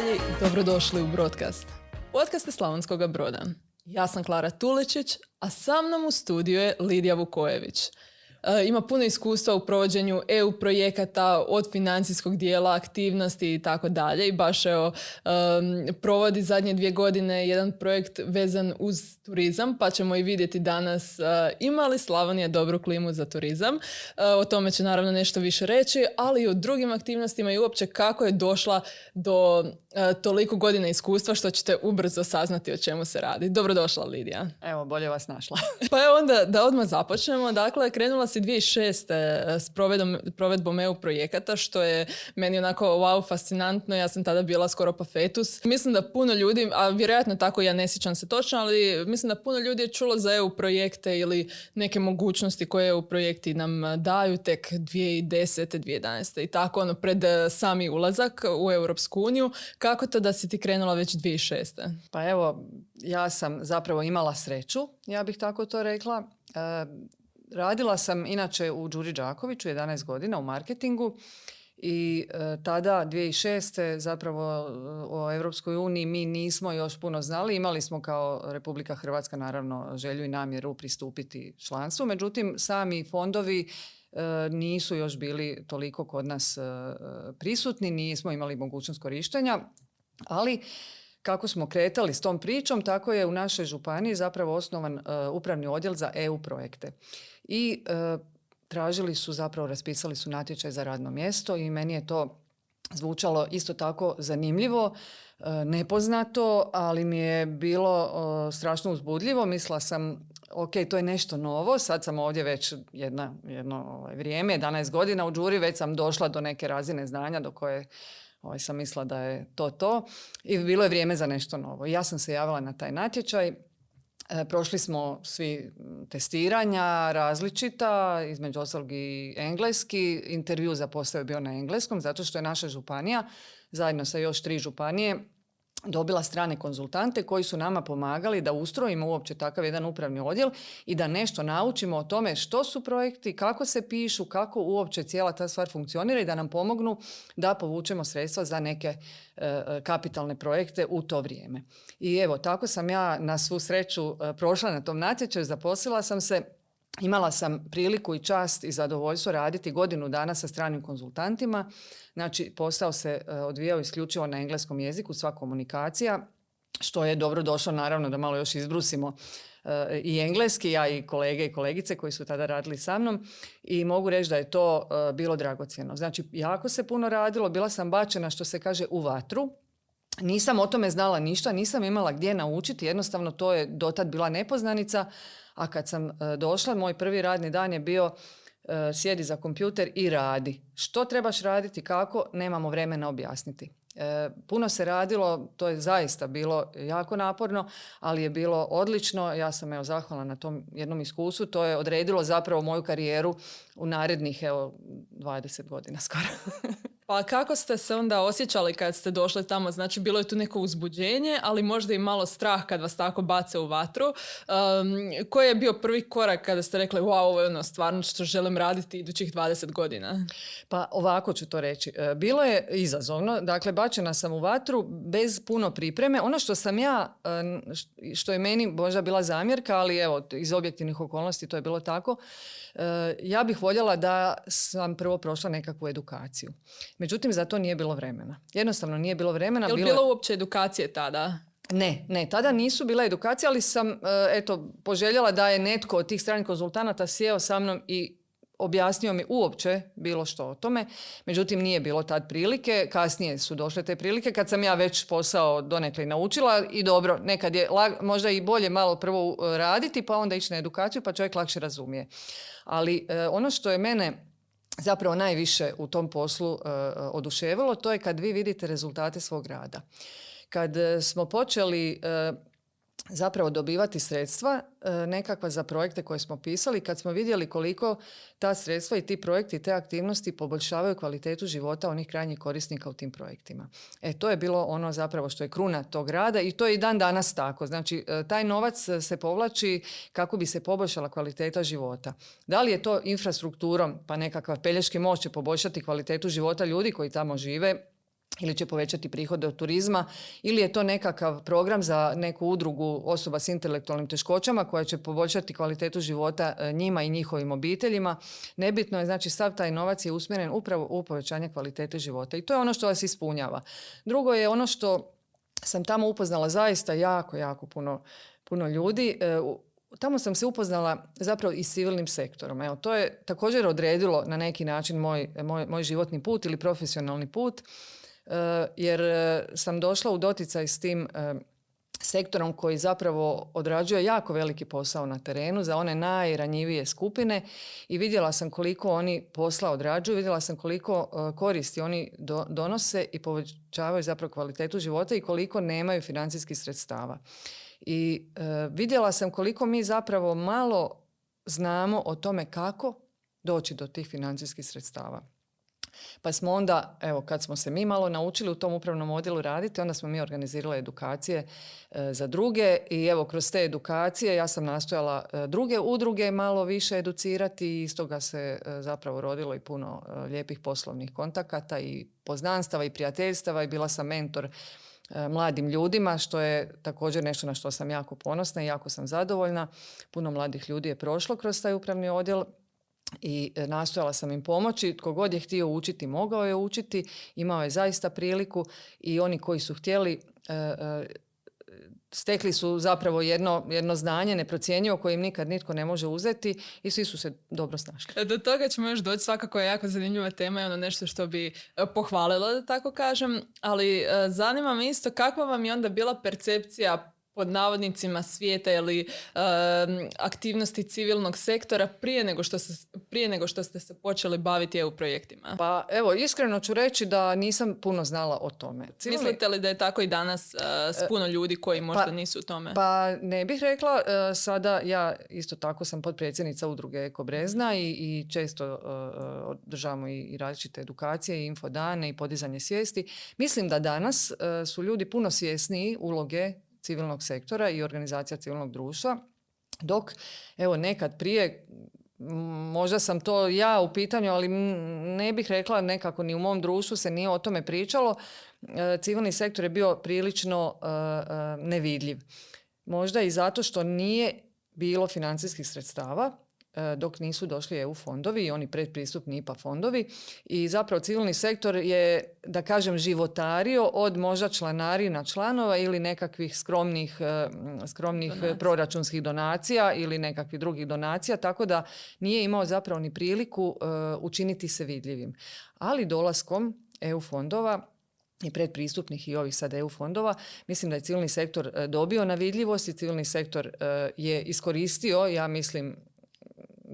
Prijatelji, dobrodošli u BRODCAST, podcaste Slavonskoga Broda. Ja sam Klara Tuličić, a sa mnom u studiju je Lidija Vukojević. Ima puno iskustva u provođenju EU projekata, od financijskog dijela, aktivnosti i tako dalje. I baš provodi zadnje 2 godine jedan projekt vezan uz turizam, pa ćemo i vidjeti danas ima li Slavonija dobru klimu za turizam. O tome će naravno nešto više reći, ali i o drugim aktivnostima i uopće kako je došla do toliko godina iskustva, što ćete ubrzo saznati o čemu se radi. Dobrodošla, Lidija. Evo, bolje vas našla. Pa evo onda da odmah započnemo. Dakle, krenula si 2006. s provedbom EU projekata, što je meni onako wow, fascinantno. Ja sam tada bila skoro pa fetus. Mislim da puno ljudi, a vjerojatno tako, ja ne sjećam se točno, ali mislim da puno ljudi je čulo za EU projekte ili neke mogućnosti koje EU projekti nam daju tek 2010. 2011. i tako, ono, pred sami ulazak u Europsku uniju. Kako to da si ti krenula već 2006? Pa evo, ja sam zapravo imala sreću, ja bih tako to rekla. Radila sam inače u Đuri Đakoviću 11 godina u marketingu i tada 2006. zapravo o Europskoj uniji mi nismo još puno znali. Imali smo kao Republika Hrvatska naravno želju i namjeru pristupiti članstvu, međutim sami fondovi nisu još bili toliko kod nas prisutni, nismo imali mogućnost korištenja, ali kako smo kretali s tom pričom, tako je u našoj županiji zapravo osnovan upravni odjel za EU projekte. I tražili su, zapravo raspisali su natječaj za radno mjesto i meni je to zvučalo isto tako zanimljivo, nepoznato, ali mi je bilo strašno uzbudljivo. Mislila sam, ok, to je nešto novo, sad sam ovdje već jedno vrijeme, 11 godina u Đuri, već sam došla do neke razine znanja do koje sam mislila da je to. I bilo je vrijeme za nešto novo. Ja sam se javila na taj natječaj. Prošli smo svi testiranja različita, između ostalog i engleski. Intervju za postao je bio na engleskom, zato što je naša županija, zajedno sa još 3 županije, dobila strane konzultante koji su nama pomagali da ustrojimo uopće takav jedan upravni odjel i da nešto naučimo o tome što su projekti, kako se pišu, kako uopće cijela ta stvar funkcionira i da nam pomognu da povučemo sredstva za neke kapitalne projekte u to vrijeme. I evo, tako sam ja na svu sreću prošla na tom natječaju, zaposlila sam se. Imala sam priliku i čast i zadovoljstvo raditi godinu dana sa stranim konzultantima. Znači, posao se odvijao isključivo na engleskom jeziku, sva komunikacija, što je dobro došlo, naravno, da malo još izbrusimo i engleski, ja i kolege i kolegice koji su tada radili sa mnom, i mogu reći da je to bilo dragocjeno. Znači, jako se puno radilo, bila sam bačena, što se kaže, u vatru. Nisam o tome znala ništa, nisam imala gdje naučiti, jednostavno to je dotad bila nepoznanica. A kad sam došla, moj prvi radni dan je bio sjedi za kompjuter i radi. Što trebaš raditi, kako, nemamo vremena objasniti. Puno se radilo, to je zaista bilo jako naporno, ali je bilo odlično. Ja sam zahvalna na tom jednom iskustvu. To je odredilo zapravo moju karijeru u narednih 20 godina skoro. Pa kako ste se onda osjećali kad ste došli tamo? Znači, bilo je tu neko uzbuđenje, ali možda i malo strah kad vas tako bace u vatru. Koji je bio prvi korak kada ste rekli, wow, ovo je ono stvarno što želim raditi idućih 20 godina? Pa ovako ću to reći. Bilo je izazovno. Dakle, bačena sam u vatru bez puno pripreme. Ono što sam ja, što je meni možda bila zamjerka, ali evo, iz objektivnih okolnosti to je bilo tako, ja bih voljela da sam prvo prošla nekakvu edukaciju. Međutim, za to nije bilo vremena. Jednostavno nije bilo vremena. Je li bilo uopće edukacije tada? Ne, tada nisu bila edukacije, ali sam poželjela da je netko od tih stranih konzultanata sjeo sa mnom i objasnio mi uopće bilo što o tome. Međutim, nije bilo tad prilike. Kasnije su došle te prilike kad sam ja već posao donekle naučila, i dobro, nekad je možda i bolje malo prvo raditi pa onda ići na edukaciju, pa čovjek lakše razumije. Ali ono što je mene zapravo najviše u tom poslu oduševilo, to je kad vi vidite rezultate svog rada. Kad smo počeli zapravo dobivati sredstva nekakva za projekte koje smo pisali, kad smo vidjeli koliko ta sredstva i ti projekti i te aktivnosti poboljšavaju kvalitetu života onih krajnjih korisnika u tim projektima. To je bilo ono zapravo što je kruna tog rada, i to je i dan danas tako. Znači, taj novac se povlači kako bi se poboljšala kvaliteta života. Da li je to infrastrukturom, pa nekakva Pelješki most će poboljšati kvalitetu života ljudi koji tamo žive, ili će povećati prihode od turizma, ili je to nekakav program za neku udrugu osoba s intelektualnim teškoćama koja će poboljšati kvalitetu života njima i njihovim obiteljima. Nebitno je, znači sav taj novac je usmjeren upravo u povećanje kvalitete života i to je ono što vas ispunjava. Drugo je ono što sam tamo upoznala zaista jako puno ljudi. Tamo sam se upoznala zapravo i s civilnim sektorom. Evo, to je također odredilo na neki način moj životni put ili profesionalni put, jer sam došla u doticaj s tim sektorom koji zapravo odrađuje jako veliki posao na terenu za one najranjivije skupine i vidjela sam koliko oni posla odrađuju, vidjela sam koliko koristi oni donose i povećavaju zapravo kvalitetu života i koliko nemaju financijskih sredstava. I vidjela sam koliko mi zapravo malo znamo o tome kako doći do tih financijskih sredstava. Pa smo onda, evo, kad smo se mi malo naučili u tom upravnom odjelu raditi, onda smo mi organizirali edukacije za druge i evo, kroz te edukacije ja sam nastojala druge udruge malo više educirati i iz toga se zapravo rodilo i puno lijepih poslovnih kontakata i poznanstava i prijateljstava i bila sam mentor mladim ljudima, što je također nešto na što sam jako ponosna i jako sam zadovoljna. Puno mladih ljudi je prošlo kroz taj upravni odjel i nastojala sam im pomoći. Tko god je htio učiti, mogao je učiti, imao je zaista priliku i oni koji su htjeli stekli su zapravo jedno znanje neprocjenjivo koje im nikad nitko ne može uzeti i svi su se dobro snašli. Do toga ćemo još doći, svakako je jako zanimljiva tema i ono nešto što bi pohvalila, da tako kažem, ali zanima me isto kakva vam je onda bila percepcija pod navodnicima svijeta ili aktivnosti civilnog sektora prije nego što ste se počeli baviti EU projektima? Pa evo, iskreno ću reći da nisam puno znala o tome. Mislite li da je tako i danas s puno ljudi koji možda nisu u tome? Pa ne bih rekla. Sada ja isto tako sam potpredsjednica udruge Eko Brezna i često održavamo i različite edukacije i infodane i podizanje svijesti. Mislim da danas su ljudi puno svjesniji uloge civilnog sektora i organizacija civilnog društva, dok evo nekad prije, možda sam to ja u pitanju, ali ne bih rekla, nekako ni u mom društvu se nije o tome pričalo. Civilni sektor je bio prilično nevidljiv. Možda i zato što nije bilo financijskih sredstava dok nisu došli EU fondovi i oni predpristupni IPA fondovi i zapravo civilni sektor je, da kažem, životario od možda članarina članova ili nekakvih skromnih proračunskih donacija ili nekakvih drugih donacija, tako da nije imao zapravo ni priliku učiniti se vidljivim. Ali dolaskom EU fondova i predpristupnih i ovih sad EU fondova, mislim da je civilni sektor dobio na vidljivosti, civilni sektor je iskoristio, ja mislim,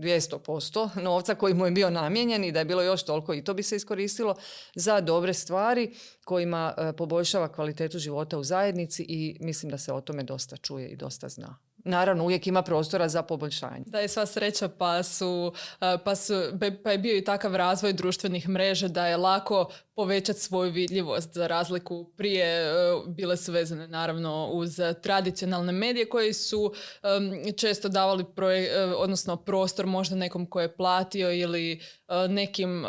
200% novca koji mu je bio namijenjen i da je bilo još toliko i to bi se iskoristilo za dobre stvari kojima poboljšava kvalitetu života u zajednici i mislim da se o tome dosta čuje i dosta zna. Naravno, uvijek ima prostora za poboljšanje. Da je sva sreća pa je bio i takav razvoj društvenih mreža da je lako povećati svoju vidljivost. Za razliku prije bile su vezane naravno uz tradicionalne medije koji su često davali odnosno prostor možda nekom ko je platio ili nekim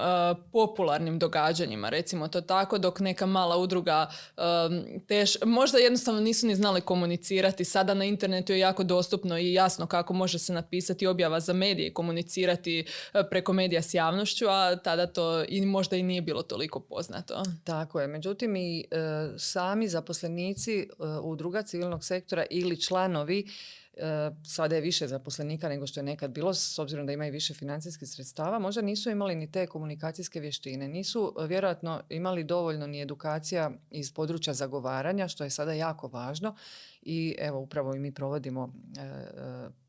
popularnim događanjima, recimo to tako, dok neka mala udruga možda jednostavno nisu ni znali komunicirati. Sada na internetu je jako dostupno i jasno kako može se napisati objava za medije i komunicirati preko medija s javnošću, a tada to i možda i nije bilo toliko poznato. Tako je. Međutim, i sami zaposlenici udruga civilnog sektora ili članovi, sada je više zaposlenika nego što je nekad bilo, s obzirom da imaju više financijskih sredstava, možda nisu imali ni te komunikacijske vještine. Nisu vjerojatno imali dovoljno ni edukacija iz područja zagovaranja, što je sada jako važno. I evo, upravo i mi provodimo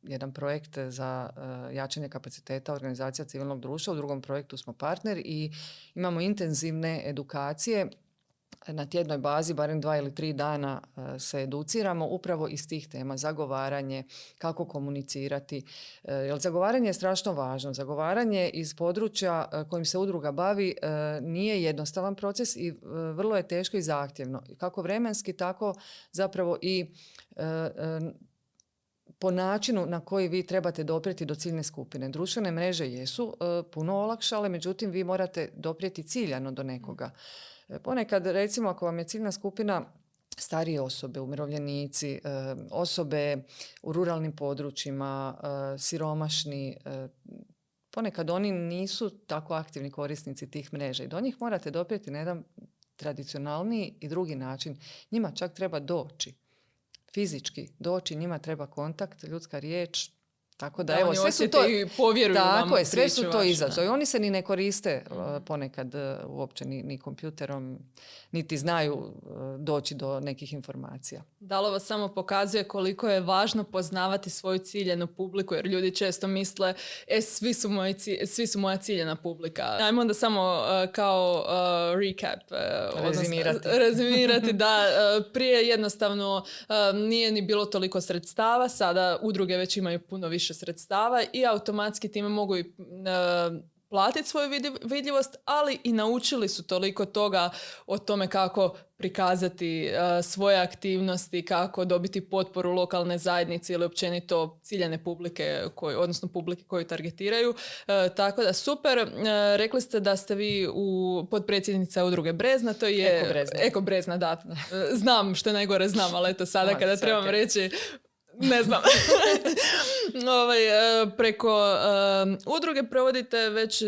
jedan projekt za jačanje kapaciteta organizacija civilnog društva. U drugom projektu smo partner i imamo intenzivne edukacije. Na tjednoj bazi, barem 2 ili 3 dana se educiramo upravo iz tih tema. Zagovaranje, kako komunicirati. Jer zagovaranje je strašno važno. Zagovaranje iz područja kojim se udruga bavi nije jednostavan proces i vrlo je teško i zahtjevno. Kako vremenski, tako zapravo i po načinu na koji vi trebate doprijeti do ciljne skupine. Društvene mreže jesu puno olakšale, međutim vi morate doprijeti ciljano do nekoga. Ponekad, recimo, ako vam je ciljna skupina starije osobe, umirovljenici, osobe u ruralnim područjima, siromašni, ponekad oni nisu tako aktivni korisnici tih mreža i do njih morate doprijeti na jedan tradicionalniji i drugi način. Njima čak treba doći, fizički doći, njima treba kontakt, ljudska riječ, tako da evo, sve su to i povjeruju vam. Tako je, sve su to izazovi. Oni se ni ne koriste ponekad uopće ni kompjuterom, niti znaju doći do nekih informacija. Da li ovo samo pokazuje koliko je važno poznavati svoju ciljenu publiku, jer ljudi često misle svi su moja ciljena publika. Ajmo onda samo kao recap. Rezimirati, da. Prije jednostavno nije ni bilo toliko sredstava, sada udruge već imaju puno više sredstava i automatski time mogu i platiti svoju vidljivost, ali i naučili su toliko toga o tome kako prikazati svoje aktivnosti, kako dobiti potporu lokalne zajednice ili općenito ciljane publike, odnosno publike koju targetiraju. Tako da super, rekli ste da ste vi potpredsjednica udruge Brezna, to je Eko Brezna, da. Znam što je najgore, znam, ali eto sada kada trebam reći, ne znam. Preko udruge provodite već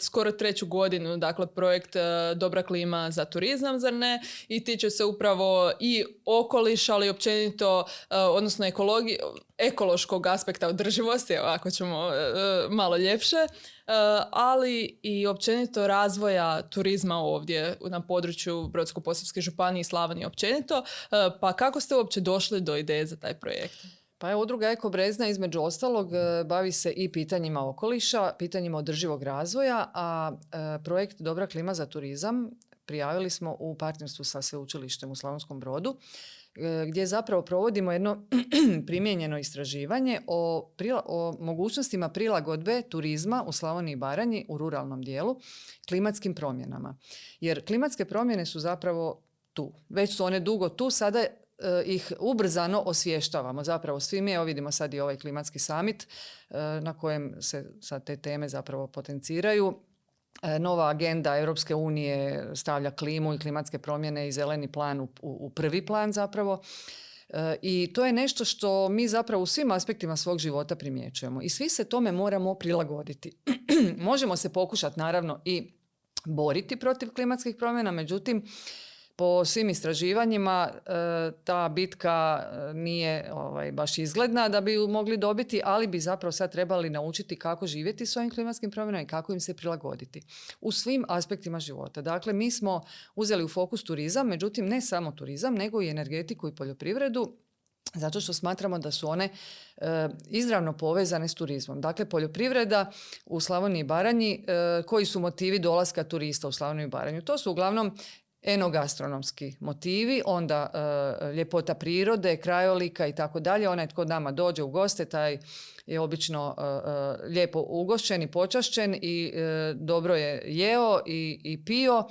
skoro treću godinu, dakle projekt Dobra klima za turizam, zar ne? I tiče se upravo i okoliša, ali općenito, odnosno ekološkog aspekta održivosti, ako ćemo malo ljepše, ali i općenito razvoja turizma ovdje na području Brodsko-posavske županije i Slavonije općenito. Pa kako ste uopće došli do ideje za taj projekt? Pa je udruga Eko Brezna, između ostalog, bavi se i pitanjima okoliša, pitanjima održivog razvoja, a projekt Dobra klima za turizam prijavili smo u partnerstvu sa Sveučilištem u Slavonskom Brodu, gdje zapravo provodimo jedno primijenjeno istraživanje o mogućnostima prilagodbe turizma u Slavoniji i Baranji u ruralnom dijelu klimatskim promjenama. Jer klimatske promjene su zapravo tu. Već su one dugo tu, sada ih ubrzano osvještavamo. Zapravo svi mi, evo vidimo sad i ovaj klimatski summit na kojem se sad te teme zapravo potenciraju. Nova agenda Europske unije stavlja klimu i klimatske promjene i zeleni plan u prvi plan zapravo. I to je nešto što mi zapravo u svim aspektima svog života primjećujemo. I svi se tome moramo prilagoditi. Možemo se pokušati naravno i boriti protiv klimatskih promjena, međutim, po svim istraživanjima ta bitka nije baš izgledna da bi ju mogli dobiti, ali bi zapravo sad trebali naučiti kako živjeti s ovim klimatskim promjenama i kako im se prilagoditi u svim aspektima života. Dakle, mi smo uzeli u fokus turizam, međutim ne samo turizam, nego i energetiku i poljoprivredu, zato što smatramo da su one izravno povezane s turizmom. Dakle, poljoprivreda u Slavoniji i Baranji, koji su motivi dolaska turista u Slavoniju i Baranju? To su uglavnom enogastronomski motivi, onda ljepota prirode, krajolika i tako dalje. Onaj tko nama dođe u goste, taj je obično lijepo ugošćen i počašćen i dobro je jeo i pio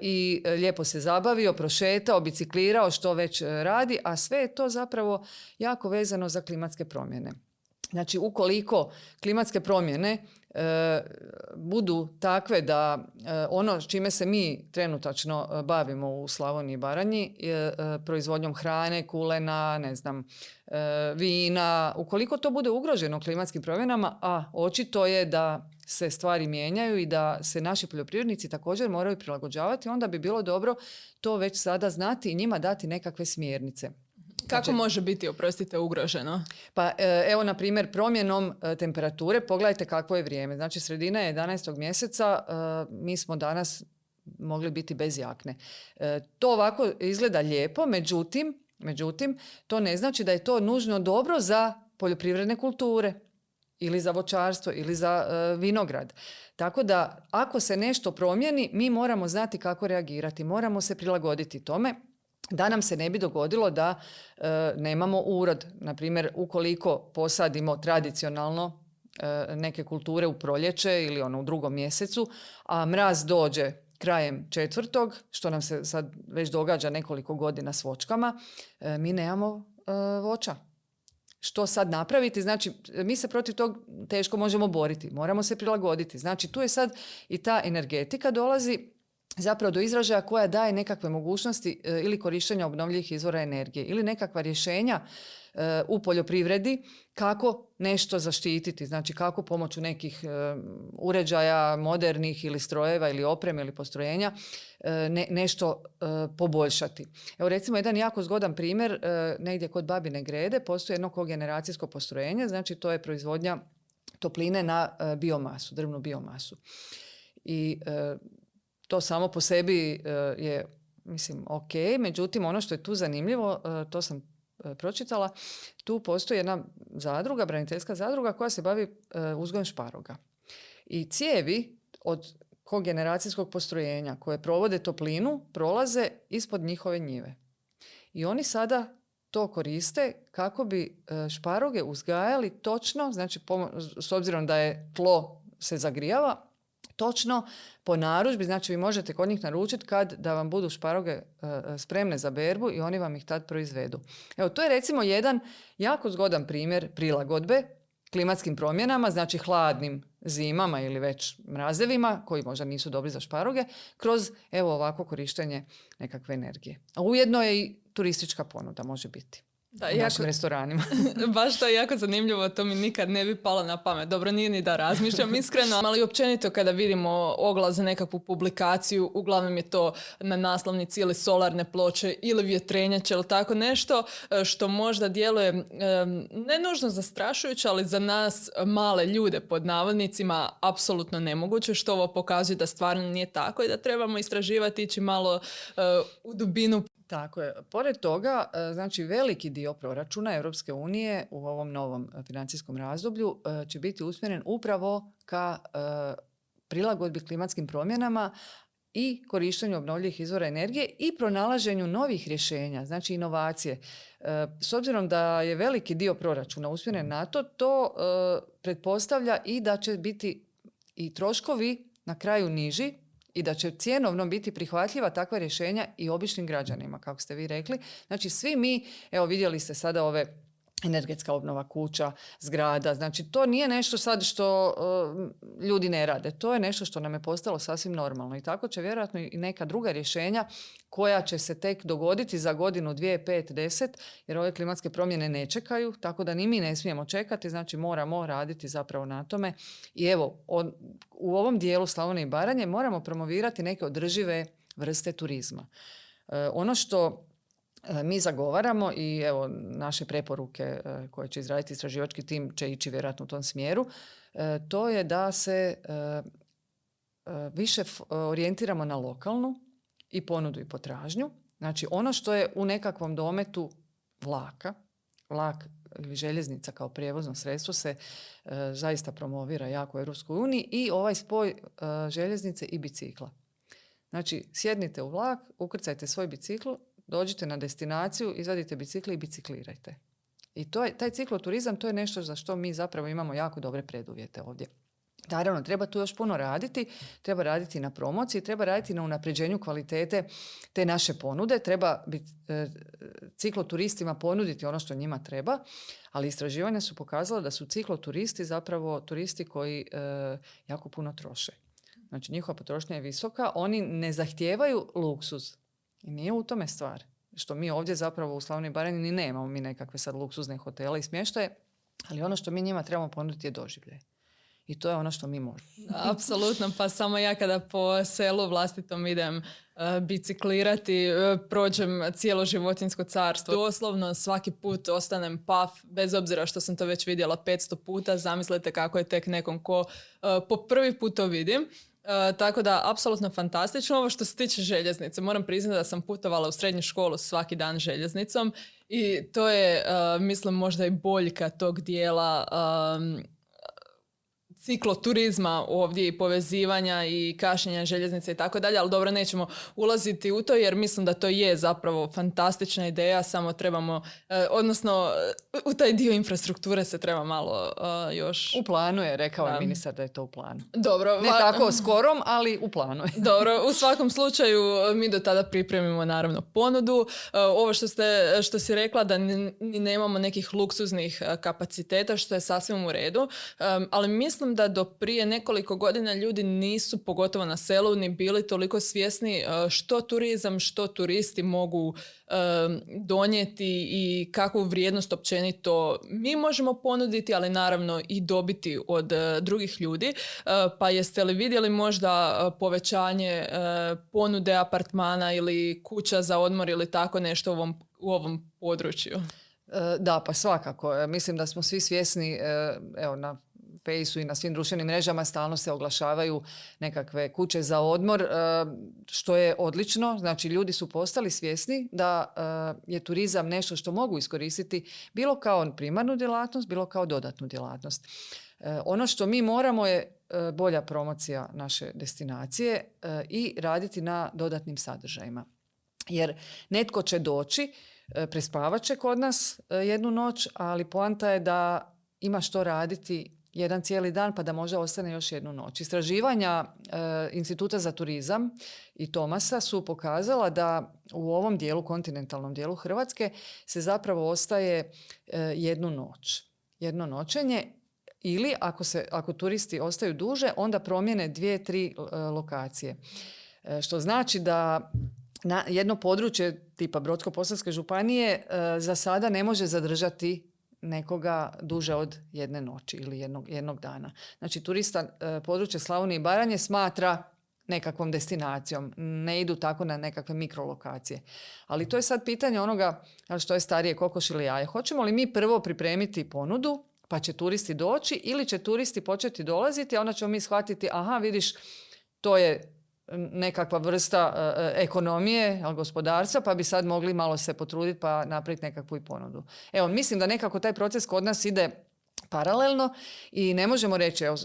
i lijepo se zabavio, prošetao, biciklirao, što već radi, a sve je to zapravo jako vezano za klimatske promjene. Znači, ukoliko klimatske promjene budu takve da ono čime se mi trenutačno bavimo u Slavoniji i Baranji, proizvodnjom hrane, kulena, vina, ukoliko to bude ugroženo klimatskim promjenama, a očito je da se stvari mijenjaju i da se naši poljoprivrednici također moraju prilagođavati, onda bi bilo dobro to već sada znati i njima dati nekakve smjernice. Kako može biti, oprostite, ugroženo? Pa evo, na primjer, promjenom temperature, pogledajte kakvo je vrijeme. Znači, sredina je 11. mjeseca, mi smo danas mogli biti bez jakne. To ovako izgleda lijepo, međutim, to ne znači da je to nužno dobro za poljoprivredne kulture ili za voćarstvo ili za vinograd. Tako da, ako se nešto promijeni, mi moramo znati kako reagirati, moramo se prilagoditi tome, da nam se ne bi dogodilo da nemamo urod. Naprimjer, ukoliko posadimo tradicionalno neke kulture u proljeće ili u drugom mjesecu, a mraz dođe krajem četvrtog, što nam se sad već događa nekoliko godina s voćkama, mi nemamo voća. što sad napraviti, znači mi se protiv tog teško možemo boriti, moramo se prilagoditi. Znači tu je sad i ta energetika dolazi zapravo do izražaja koja daje nekakve mogućnosti ili korištenja obnovljivih izvora energije ili nekakva rješenja u poljoprivredi kako nešto zaštititi, znači kako pomoću nekih uređaja modernih ili strojeva ili opreme ili postrojenja nešto poboljšati. Evo recimo jedan jako zgodan primjer, negdje kod Babine Grede postoji jedno kogeneracijsko postrojenje, znači to je proizvodnja topline na biomasu, drvnu biomasu. I to samo po sebi je, mislim, ok, međutim ono što je tu zanimljivo, to sam pročitala, tu postoji jedna zadruga, braniteljska zadruga koja se bavi uzgojem šparoga. I cijevi od kogeneracijskog postrojenja koje provode toplinu prolaze ispod njihove njive. I oni sada to koriste kako bi šparoge uzgajali točno, znači s obzirom da je tlo se zagrijava, točno po narudžbi, znači vi možete kod njih naručiti kad da vam budu šparoge spremne za berbu i oni vam ih tad proizvedu. Evo, to je recimo jedan jako zgodan primjer prilagodbe klimatskim promjenama, znači hladnim zimama ili već mrazevima koji možda nisu dobri za šparoge, kroz evo ovako korištenje nekakve energije. A ujedno je i turistička ponuda može biti. Da, u našim restoranima. Baš to je jako zanimljivo, to mi nikad ne bi palo na pamet. Dobro, nije ni da razmišljam iskreno, ali općenito kada vidimo oglas za nekakvu publikaciju, uglavnom je to na naslovnici ili solarne ploče ili vjetrenjače ili tako nešto što možda djeluje ne nužno zastrašujuće, ali za nas male ljude pod navodnicima apsolutno nemoguće, što ovo pokazuje da stvarno nije tako i da trebamo istraživati, ići malo u dubinu. Tako je. Pored toga, znači veliki dio proračuna Europske unije u ovom novom financijskom razdoblju će biti usmjeren upravo ka prilagodbi klimatskim promjenama i korištenju obnovljivih izvora energije i pronalaženju novih rješenja, znači inovacije. S obzirom da je veliki dio proračuna usmjeren na to, to pretpostavlja i da će biti i troškovi na kraju niži, i da će cjenovno biti prihvatljiva takva rješenja i običnim građanima, kako ste vi rekli. Znači svi mi, evo vidjeli ste sada ove energetska obnova kuća, zgrada, znači to nije nešto sad što ljudi ne rade, to je nešto što nam je postalo sasvim normalno i tako će vjerojatno i neka druga rješenja koja će se tek dogoditi za godinu, 2, 5, 10, jer ove klimatske promjene ne čekaju, tako da ni mi ne smijemo čekati, znači moramo raditi zapravo na tome. I evo, u ovom dijelu Slavonije i Baranje moramo promovirati neke održive vrste turizma. Ono što mi zagovaramo i evo naše preporuke koje će izraditi istraživački tim će ići vjerojatno u tom smjeru, to je da se više orijentiramo na lokalnu i ponudu i potražnju. Znači ono što je u nekakvom dometu vlaka, vlak ili željeznica kao prijevozno sredstvo se zaista promovira jako u Europskoj uniji i ovaj spoj željeznice i bicikla. Znači sjednite u vlak, ukrcajte svoj bicikl, dođite na destinaciju, izvadite bicikli i biciklirajte. I to je, taj cikloturizam, to je nešto za što mi zapravo imamo jako dobre preduvjete ovdje. Naravno, treba tu još puno raditi, treba raditi na promociji, treba raditi na unapređenju kvalitete te naše ponude, treba cikloturistima ponuditi ono što njima treba, ali istraživanja su pokazala da su cikloturisti zapravo turisti koji jako puno troše. Znači, njihova potrošnja je visoka, oni ne zahtijevaju luksuz. I nije u tome stvar, što mi ovdje zapravo u Slavoniji i Baranji ni nemamo mi nekakve sad luksuzne hotele i smještaje, ali ono što mi njima trebamo ponuditi je doživljaj. I to je ono što mi možemo. Apsolutno, pa samo ja kada po selu vlastitom idem biciklirati, prođem cijelo životinjsko carstvo. Doslovno svaki put ostanem paf, bez obzira što sam to već vidjela 500 puta, zamislite kako je tek nekom ko po prvi put to vidim. Tako da, apsolutno fantastično. Ovo što se tiče željeznice, moram priznati da sam putovala u srednju školu svaki dan željeznicom i to je, mislim, možda i boljka tog dijela cikloturizma ovdje i povezivanja i kašnjenja željeznice i tako dalje, ali dobro, nećemo ulaziti u to jer mislim da to je zapravo fantastična ideja, samo trebamo, odnosno u taj dio infrastrukture se treba malo još... U planu je, rekao je ministar da je to u planu. Dobro. Ne tako skorom, ali u planu je. Dobro, u svakom slučaju mi do tada pripremimo naravno ponudu. Ovo što si rekla da nemamo nekih luksuznih kapaciteta, što je sasvim u redu, ali mislim da do prije nekoliko godina ljudi nisu, pogotovo na selu, ni bili toliko svjesni što turizam, što turisti mogu donijeti i kakvu vrijednost općenito mi možemo ponuditi, ali naravno i dobiti od drugih ljudi. Pa jeste li vidjeli možda povećanje ponude apartmana ili kuća za odmor ili tako nešto u ovom području? Da, pa svakako. Mislim da smo svi svjesni, evo, na Peji i na svim društvenim mrežama stalno se oglašavaju nekakve kuće za odmor, što je odlično. Znači, ljudi su postali svjesni da je turizam nešto što mogu iskoristiti bilo kao primarnu djelatnost, bilo kao dodatnu djelatnost. Ono što mi moramo je bolja promocija naše destinacije i raditi na dodatnim sadržajima. Jer netko će doći, prespavat će kod nas jednu noć, ali poanta je da ima što raditi jedan cijeli dan, pa da možda ostane još jednu noć. Istraživanja Instituta za turizam i Tomasa su pokazala da u ovom dijelu, kontinentalnom dijelu Hrvatske, se zapravo ostaje jednu noć. Jedno noćenje, ili ako turisti ostaju duže, onda promijene 2-3 lokacije. Što znači da jedno područje tipa Brodsko-posavske županije za sada ne može zadržati nekoga duže od jedne noći ili jednog dana. Znači, turista područje Slavonije i Baranje smatra nekakvom destinacijom. Ne idu tako na nekakve mikrolokacije. Ali to je sad pitanje onoga što je starije, kokoš ili jaje. Hoćemo li mi prvo pripremiti ponudu, pa će turisti doći, ili će turisti početi dolaziti, a onda ćemo mi shvatiti, aha, vidiš, to je nekakva vrsta ekonomije, gospodarstva, pa bi sad mogli malo se potruditi pa napraviti nekakvu i ponudu. Evo, mislim da nekako taj proces kod nas ide paralelno i ne možemo reći, evo,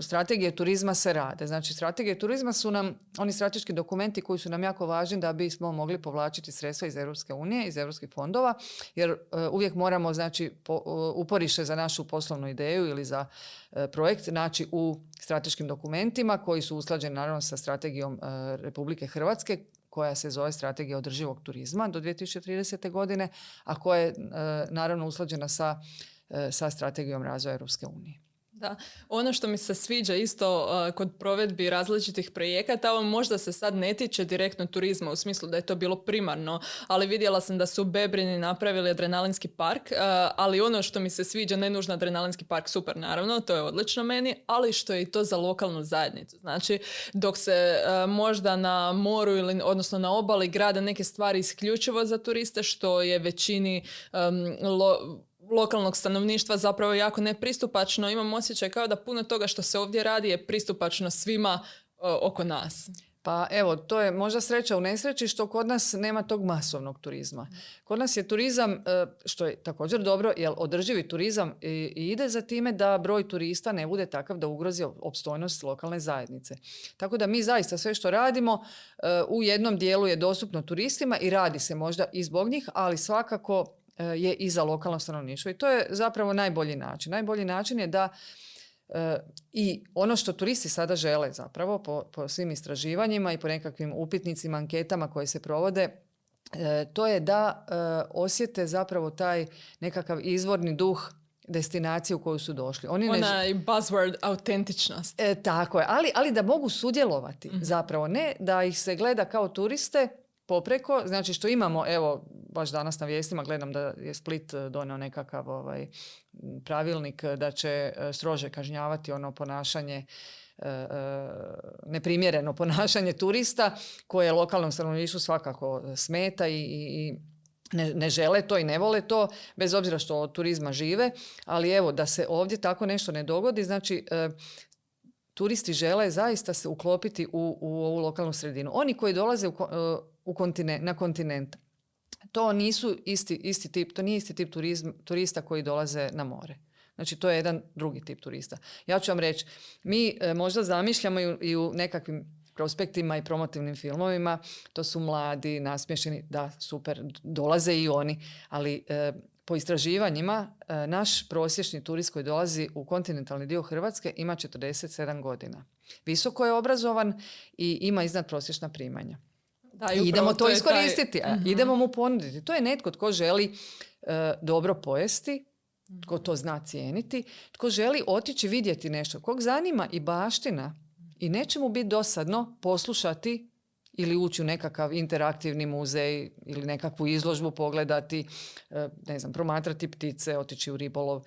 strategije turizma se rade. Znači, strategije turizma su nam oni strateški dokumenti koji su nam jako važni da bismo mogli povlačiti sredstva iz Europske unije, iz europskih fondova, jer uvijek moramo, znači, uporište za našu poslovnu ideju ili za projekt naći u strateškim dokumentima koji su usklađeni naravno sa strategijom Republike Hrvatske, koja se zove Strategija održivog turizma do 2030. godine, a koja je naravno usklađena sa strategijom razvoja Europske unije. Da. Ono što mi se sviđa isto kod provedbi različitih projekata, ovo možda se sad ne tiče direktno turizma u smislu da je to bilo primarno, ali vidjela sam da su u Bebrini napravili adrenalinski park, ali ono što mi se sviđa, ne nužno adrenalinski park, super naravno, to je odlično meni, ali što je i to za lokalnu zajednicu. Znači, dok se možda na moru ili odnosno na obali grada neke stvari isključivo za turiste, što je većini lokalnog stanovništva zapravo jako nepristupačno. Imam osjećaj kao da puno toga što se ovdje radi je pristupačno svima oko nas. Pa evo, to je možda sreća u nesreći što kod nas nema tog masovnog turizma. Kod nas je turizam, što je također dobro, jer održivi turizam i ide za time da broj turista ne bude takav da ugrozi opstojnost lokalne zajednice. Tako da mi zaista sve što radimo u jednom dijelu je dostupno turistima i radi se možda i zbog njih, ali svakako je i za lokalno stanovništvo. I to je zapravo najbolji način. Najbolji način je da i ono što turisti sada žele zapravo po svim istraživanjima i po nekakvim upitnicima, anketama koje se provode, to je da osjete zapravo taj nekakav izvorni duh destinacije u koju su došli. Ona i buzzword autentičnost. Tako je, ali da mogu sudjelovati zapravo. Ne da ih se gleda kao turiste popreko, znači što imamo, evo, baš danas na vijestima gledam da je Split donio nekakav pravilnik da će strože kažnjavati ono ponašanje, neprimjereno ponašanje turista koje lokalnom stanovništvu svakako smeta i ne žele to i ne vole to, bez obzira što od turizma žive, ali evo, da se ovdje tako nešto ne dogodi, znači turisti žele zaista se uklopiti u ovu lokalnu sredinu. Oni koji dolaze na kontinent, to nisu isti tip, to nije isti tip turista koji dolaze na more. Znači, to je jedan drugi tip turista. Ja ću vam reći, mi možda zamišljamo i u nekakvim prospektima i promotivnim filmovima, to su mladi, nasmješeni, da, super, dolaze i oni, ali po istraživanjima naš prosječni turist koji dolazi u kontinentalni dio Hrvatske ima 47 godina. Visoko je obrazovan i ima iznad prosječna primanja. Da, i idemo to iskoristiti, taj... idemo mu ponuditi. To je netko tko želi dobro pojesti, tko to zna cijeniti, tko želi otići vidjeti nešto, kog zanima i baština i neće mu biti dosadno poslušati ili ući u nekakav interaktivni muzej ili nekakvu izložbu pogledati, ne znam, promatrati ptice, otići u ribolov.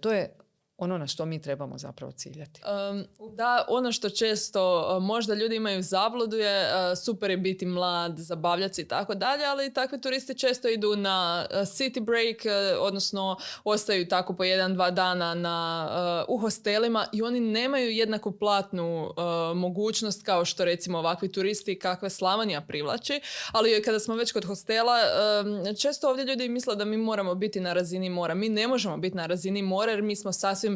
To je ono na što mi trebamo zapravo ciljati. Da, ono što često možda ljudi imaju zabludu je super je biti mlad, zabavljati se i tako dalje, ali takvi turisti često idu na city break, odnosno ostaju tako po 1-2 dana na, u hostelima i oni nemaju jednako platnu mogućnost kao što recimo ovakvi turisti kakve Slavonija privlači, ali kada smo već kod hostela, često ovdje ljudi misle da mi moramo biti na razini mora. Mi ne možemo biti na razini mora jer mi smo sasvim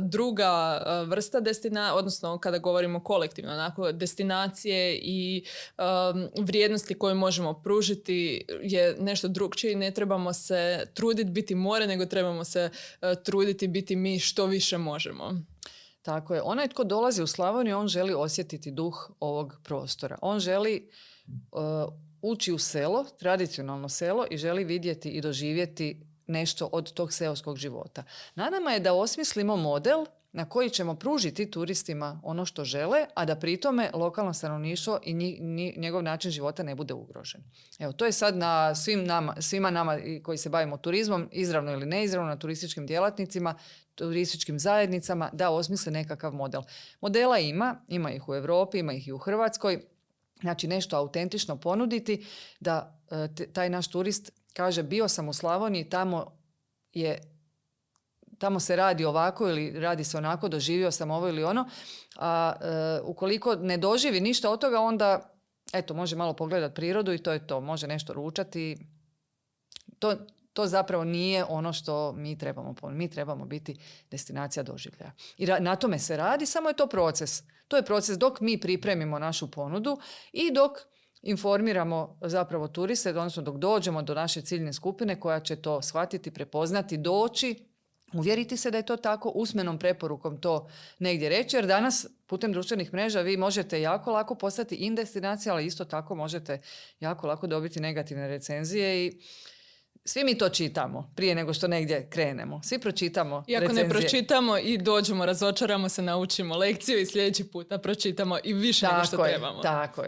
druga vrsta destinacije, odnosno kada govorimo kolektivno, onako, destinacije i vrijednosti koje možemo pružiti je nešto drugčije i ne trebamo se truditi biti more, nego trebamo se truditi biti mi što više možemo. Tako je. Onaj tko dolazi u Slavoniju, on želi osjetiti duh ovog prostora. On želi ući u selo, tradicionalno selo, i želi vidjeti i doživjeti nešto od tog seoskog života. Na nama je da osmislimo model na koji ćemo pružiti turistima ono što žele, a da pritome lokalno stanovništvo i njegov način života ne bude ugrožen. Evo, to je sad na svima nama koji se bavimo turizmom, izravno ili neizravno, na turističkim djelatnicima, turističkim zajednicama, da osmisle nekakav model. Modela ima ih u Europi, ima ih i u Hrvatskoj. Znači, nešto autentično ponuditi da taj naš turist kaže, bio sam u Slavoniji, tamo se radi ovako ili radi se onako, doživio sam ovo ili ono. A ukoliko ne doživi ništa od toga, onda eto, može malo pogledati prirodu i to je to. Može nešto ručati. To zapravo nije ono što mi trebamo. Mi trebamo biti destinacija doživljaja. I na tome se radi, samo je to proces. To je proces dok mi pripremimo našu ponudu i dok informiramo zapravo turiste, odnosno dok dođemo do naše ciljne skupine koja će to shvatiti, prepoznati, doći, uvjeriti se da je to tako, usmenom preporukom to negdje reći, jer danas putem društvenih mreža vi možete jako lako postati in destinacija, ali isto tako možete jako lako dobiti negativne recenzije i svi mi to čitamo prije nego što negdje krenemo. Svi pročitamo recenzije. I ako ne pročitamo i dođemo, razočaramo se, naučimo lekciju i sljedeći puta pročitamo i više nego što trebamo. Tako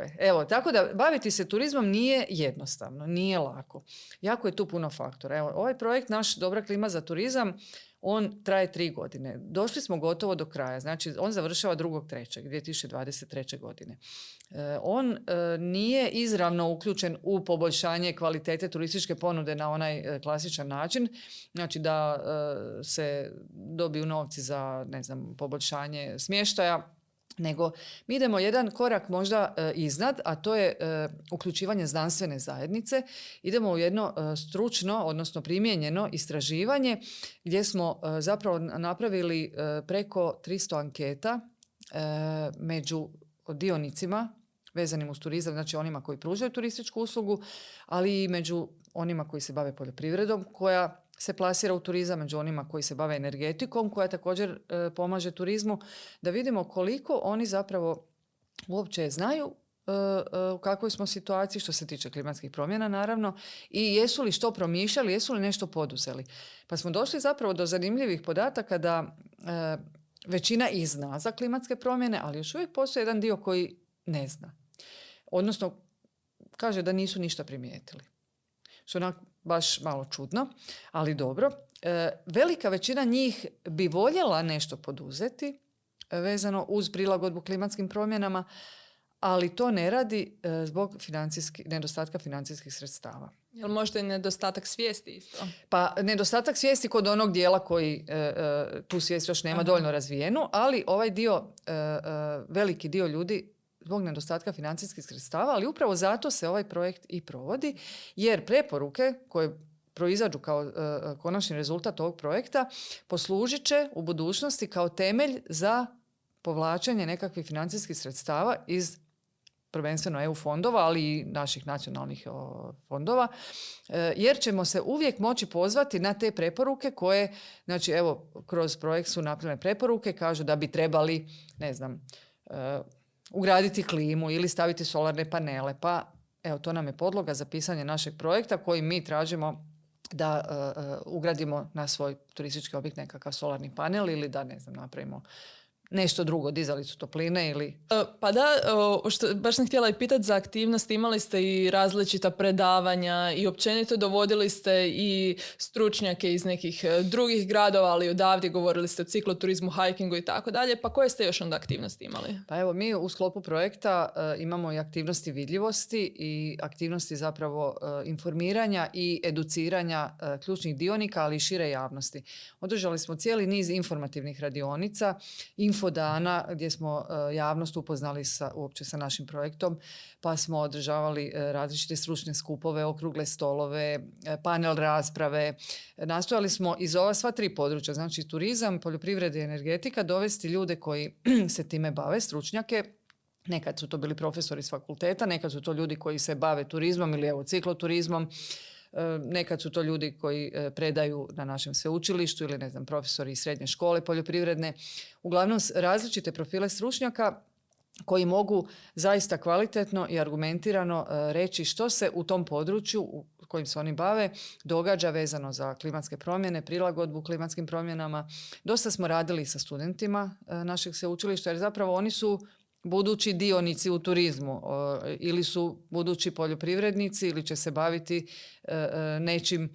je. Evo, tako da baviti se turizmom nije jednostavno, nije lako. Jako je tu puno faktora. Evo, ovaj projekt naš Dobra klima za turizam, on traje 3 godine. Došli smo gotovo do kraja. Znači, on završava 2.3.2023. godine. On nije izravno uključen u poboljšanje kvalitete turističke ponude na onaj klasičan način. Znači, da se dobiju novci za, ne znam, poboljšanje smještaja. Nego mi idemo jedan korak možda iznad, a to je uključivanje znanstvene zajednice. Idemo u jedno stručno, odnosno primijenjeno istraživanje gdje smo zapravo napravili preko 300 anketa među dionicima vezanim uz turizam, znači onima koji pružaju turističku uslugu, ali i među onima koji se bave poljoprivredom, koja se plasira u turizam, među onima koji se bave energetikom, koja također pomaže turizmu, da vidimo koliko oni zapravo uopće znaju u kakvoj smo situaciji što se tiče klimatskih promjena, naravno, i jesu li što promišljali, jesu li nešto poduzeli. Pa smo došli zapravo do zanimljivih podataka da većina i zna za klimatske promjene, ali još uvijek postoji jedan dio koji ne zna. Odnosno, kaže da nisu ništa primijetili. Što onako baš malo čudno, ali dobro. Velika većina njih bi voljela nešto poduzeti vezano uz prilagodbu klimatskim promjenama, ali to ne radi zbog nedostatka financijskih sredstava. Jel možda i nedostatak svijesti isto? Pa nedostatak svijesti kod onog dijela koji tu svijest još nema dovoljno razvijenu, ali ovaj dio, veliki dio ljudi, zbog nedostatka financijskih sredstava, ali upravo zato se ovaj projekt i provodi, jer preporuke koje proizađu kao konačni rezultat ovog projekta, poslužit će u budućnosti kao temelj za povlačenje nekakvih financijskih sredstava iz prvenstveno EU fondova, ali i naših nacionalnih fondova, jer ćemo se uvijek moći pozvati na te preporuke koje, znači evo, kroz projekt su napravljene preporuke, kažu da bi trebali, ne znam, ugraditi klimu ili staviti solarne panele, pa evo, to nam je podloga za pisanje našeg projekta koji mi tražimo da ugradimo na svoj turistički objekt nekakav solarni panel ili da, ne znam, napravimo nešto drugo, dizalicu topline ili... Pa da, što baš sam htjela i pitati za aktivnosti, imali ste i različita predavanja i općenito dovodili ste i stručnjake iz nekih drugih gradova, ali odavdje govorili ste o cikloturizmu, hikingu i tako dalje, pa koje ste još onda aktivnosti imali? Pa evo, mi u sklopu projekta imamo i aktivnosti vidljivosti i aktivnosti zapravo informiranja i educiranja ključnih dionika, ali i šire javnosti. Održali smo cijeli niz informativnih radionica, infodana gdje smo javnost upoznali uopće sa našim projektom, pa smo održavali različite stručne skupove, okrugle stolove, panel rasprave. Nastojali smo iz ova sva tri područja, znači turizam, poljoprivreda i energetika, dovesti ljude koji se time bave, stručnjake. Nekad su to bili profesori s fakulteta, nekad su to ljudi koji se bave turizmom ili evo cikloturizmom. Nekad su to ljudi koji predaju na našem sveučilištu ili, ne znam, profesori iz srednje škole poljoprivredne. Uglavnom različite profile stručnjaka koji mogu zaista kvalitetno i argumentirano reći što se u tom području u kojim se oni bave događa vezano za klimatske promjene, prilagodbu klimatskim promjenama. Dosta smo radili sa studentima našeg sveučilišta jer zapravo oni su budući dionici u turizmu ili su budući poljoprivrednici ili će se baviti nečim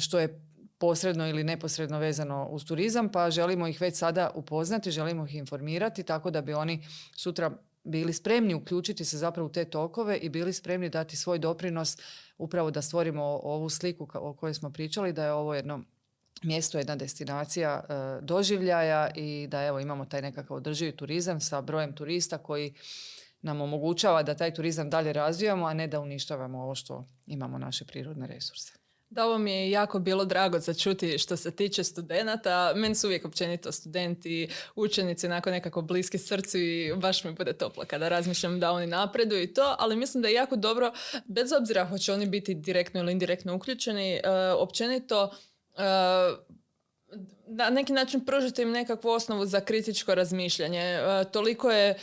što je posredno ili neposredno vezano uz turizam, pa želimo ih već sada upoznati, želimo ih informirati tako da bi oni sutra bili spremni uključiti se zapravo u te tokove i bili spremni dati svoj doprinos upravo da stvorimo ovu sliku o kojoj smo pričali, da je ovo jedno mjesto, jedna destinacija doživljaja i da evo imamo taj nekakav održivi turizam sa brojem turista koji nam omogućava da taj turizam dalje razvijamo, a ne da uništavamo ovo što imamo, naše prirodne resurse. Da, ovo mi je jako bilo drago za čuti što se tiče studenata. Meni su uvijek općenito studenti, učenici nakon nekako bliski srcu i baš mi bude toplo kada razmišljam da oni napreduju i to, ali mislim da je jako dobro, bez obzira hoće oni biti direktno ili indirektno uključeni, općenito na neki način pružite im nekakvu osnovu za kritičko razmišljanje. Toliko je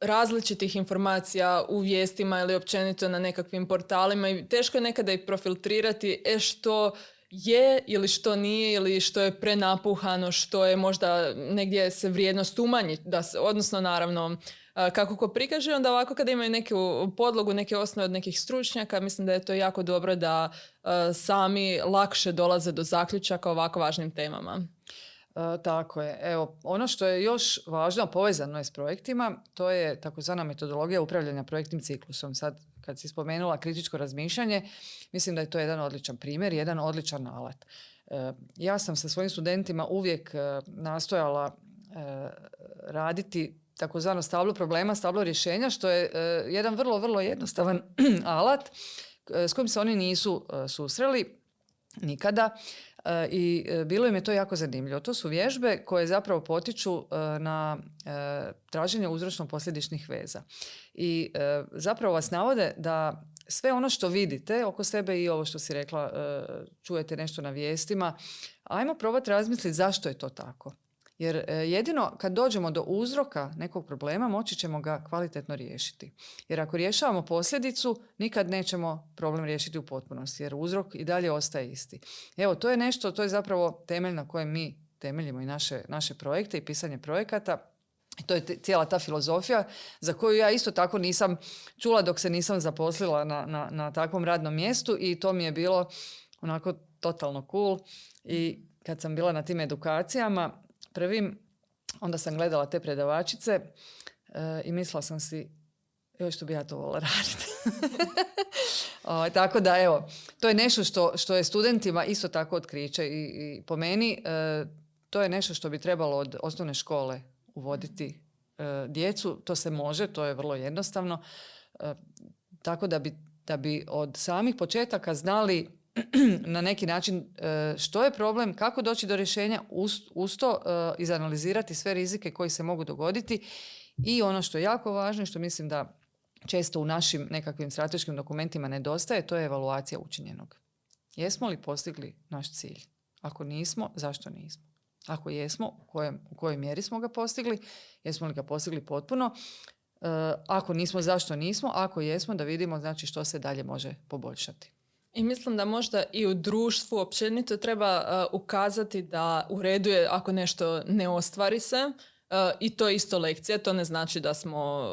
različitih informacija u vijestima ili općenito na nekakvim portalima i teško je nekada i profiltrirati što je ili što nije ili što je prenapuhano, što je možda negdje se vrijednost umanji, odnosno naravno kako ko prikaže, onda ovako kada imaju neku podlogu, neke osnove od nekih stručnjaka, mislim da je to jako dobro da sami lakše dolaze do zaključaka ovako važnim temama. Tako je. Evo, ono što je još važno, povezano je s projektima, to je takozvana metodologija upravljanja projektnim ciklusom. Sad, kad si spomenula kritičko razmišljanje, mislim da je to jedan odličan primjer, jedan odličan alat. Ja sam sa svojim studentima uvijek nastojala raditi takozvano stablo problema, stablo rješenja, što je jedan vrlo, vrlo jednostavan alat s kojim se oni nisu susreli nikada i bilo im je to jako zanimljivo. To su vježbe koje zapravo potiču na traženje uzročno-posljedičnih veza. I zapravo vas navode da sve ono što vidite oko sebe i ovo što si rekla, čujete nešto na vijestima, ajmo probati razmisliti zašto je to tako. Jer jedino kad dođemo do uzroka nekog problema moći ćemo ga kvalitetno riješiti. Jer ako rješavamo posljedicu, nikad nećemo problem riješiti u potpunosti, jer uzrok i dalje ostaje isti. Evo, to je nešto, to je zapravo temelj na kojem mi temeljimo i naše projekte i pisanje projekata. To je cijela ta filozofija za koju ja isto tako nisam čula dok se nisam zaposlila na takvom radnom mjestu i to mi je bilo onako totalno cool. I kad sam bila na tim edukacijama, onda sam gledala te predavačice i mislila sam si, joj što bi ja to volila raditi. Tako da evo, to je nešto što je studentima isto tako otkriće i po meni to je nešto što bi trebalo od osnovne škole uvoditi djecu. To se može, to je vrlo jednostavno. Tako da bi od samih početaka znali na neki način što je problem, kako doći do rješenja, uz to izanalizirati sve rizike koji se mogu dogoditi. I ono što je jako važno i što mislim da često u našim nekakvim strateškim dokumentima nedostaje, to je evaluacija učinjenog. Jesmo li postigli naš cilj? Ako nismo, zašto nismo? Ako jesmo, u kojoj mjeri smo ga postigli? Jesmo li ga postigli potpuno? Ako nismo, zašto nismo? Ako jesmo, da vidimo znači što se dalje može poboljšati. I mislim da možda i u društvu općenito treba ukazati da u redu je ako nešto ne ostvari se. I to je isto lekcija, to ne znači da smo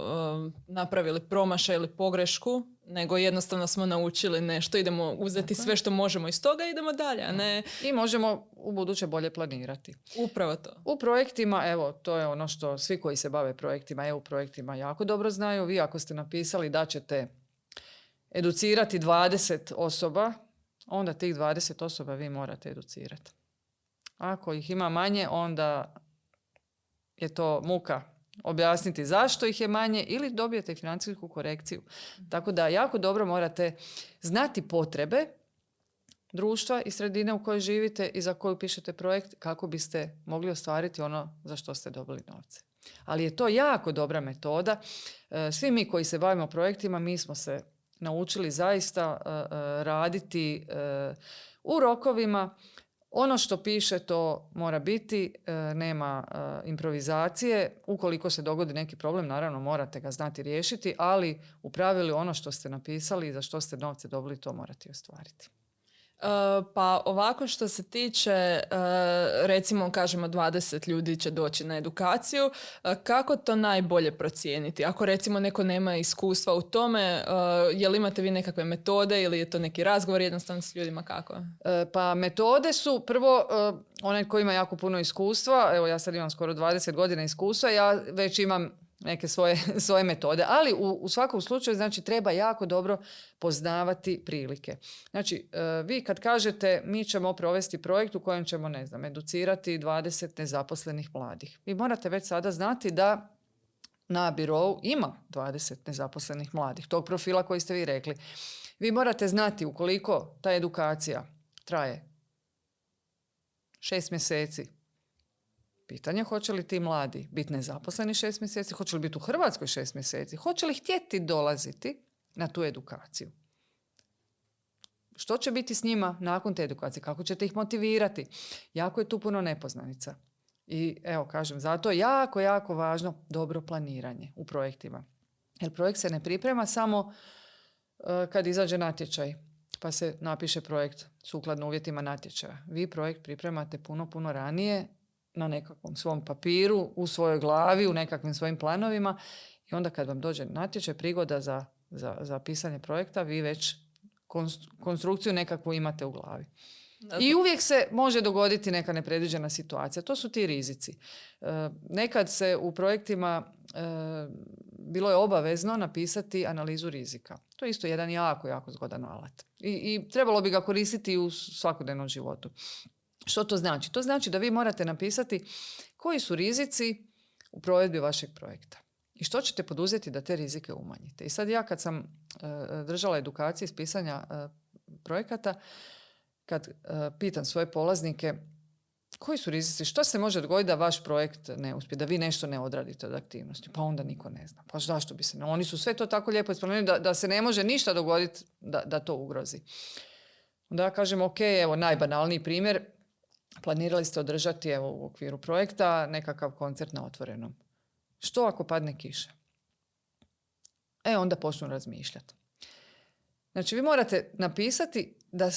napravili promašaj ili pogrešku, nego jednostavno smo naučili nešto, idemo uzeti sve što možemo iz toga i idemo dalje. A ne... I možemo u buduće bolje planirati. Upravo to. U projektima, evo, to je ono što svi koji se bave projektima, EU projektima jako dobro znaju. Vi ako ste napisali da ćete educirati 20 osoba, onda tih 20 osoba vi morate educirati. Ako ih ima manje, onda... je to muka objasniti zašto ih je manje ili dobijete financijsku korekciju. Tako da jako dobro morate znati potrebe društva i sredine u kojoj živite i za koju pišete projekt kako biste mogli ostvariti ono za što ste dobili novce. Ali je to jako dobra metoda. Svi mi koji se bavimo projektima, mi smo se naučili zaista raditi u rokovima. Ono što piše, to mora biti, nema improvizacije. Ukoliko se dogodi neki problem, naravno morate ga znati riješiti, ali u pravilu ono što ste napisali i za što ste novce dobili, to morate ostvariti. Pa ovako što se tiče, recimo kažemo 20 ljudi će doći na edukaciju, kako to najbolje procijeniti? Ako recimo neko nema iskustva u tome, je li imate vi nekakve metode ili je to neki razgovor jednostavno s ljudima kako? Pa metode su prvo, onaj koji ima jako puno iskustva, evo ja sad imam skoro 20 godina iskustva, ja već imam neke svoje metode, ali u svakom slučaju znači treba jako dobro poznavati prilike. Znači, vi kad kažete mi ćemo provesti projekt u kojem ćemo, ne znam, educirati 20 nezaposlenih mladih. Vi morate već sada znati da na birou ima 20 nezaposlenih mladih, tog profila koji ste vi rekli. Vi morate znati ukoliko ta edukacija traje 6 mjeseci, pitanje hoće li ti mladi biti nezaposleni 6 mjeseci, hoće li biti u Hrvatskoj 6 mjeseci, hoće li htjeti dolaziti na tu edukaciju. Što će biti s njima nakon te edukacije, kako ćete ih motivirati? Jako je tu puno nepoznanica. I evo kažem, zato je jako, jako važno dobro planiranje u projektima. Jer projekt se ne priprema samo kad izađe natječaj pa se napiše projekt sukladno uvjetima natječaja. Vi projekt pripremate puno, puno ranije, na nekakvom svom papiru, u svojoj glavi, u nekakvim svojim planovima i onda kad vam dođe natječaj, prigoda za pisanje projekta, vi već konstrukciju nekakvu imate u glavi. Zato. I uvijek se može dogoditi neka nepredviđena situacija. To su ti rizici. Nekad se u projektima bilo je obavezno napisati analizu rizika. To je isto jedan jako, jako zgodan alat. I trebalo bi ga koristiti u svakodnevnom životu. Što to znači? To znači da vi morate napisati koji su rizici u provedbi vašeg projekta i što ćete poduzeti da te rizike umanjite. I sad ja kad sam držala edukacije iz pisanja projekata, kad pitam svoje polaznike koji su rizici, što se može dogoditi da vaš projekt ne uspije, da vi nešto ne odradite od aktivnosti, pa onda niko ne zna. Pa zašto bi se ne? Oni su sve to tako lijepo isplanirali da se ne može ništa dogoditi da to ugrozi. Onda ja kažem, ok, evo najbanalniji primjer, planirali ste održati evo, u okviru projekta nekakav koncert na otvorenom. Što ako padne kiša? E, onda počnu razmišljati. Znači, vi morate napisati da,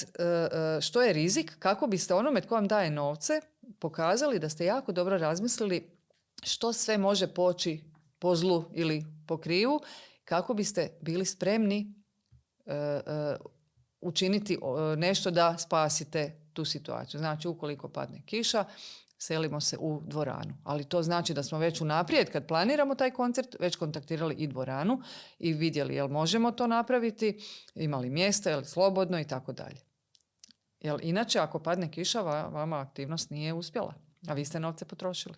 što je rizik, kako biste onome tko vam daje novce pokazali da ste jako dobro razmislili što sve može poći po zlu ili po krivu, kako biste bili spremni učiniti nešto da spasite tu situaciju. Znači, ukoliko padne kiša, selimo se u dvoranu. Ali to znači da smo već unaprijed, kad planiramo taj koncert, već kontaktirali i dvoranu i vidjeli jel možemo to napraviti, imali mjesta, jel slobodno i tako dalje. Jer inače, ako padne kiša, vama aktivnost nije uspjela, a vi ste novce potrošili.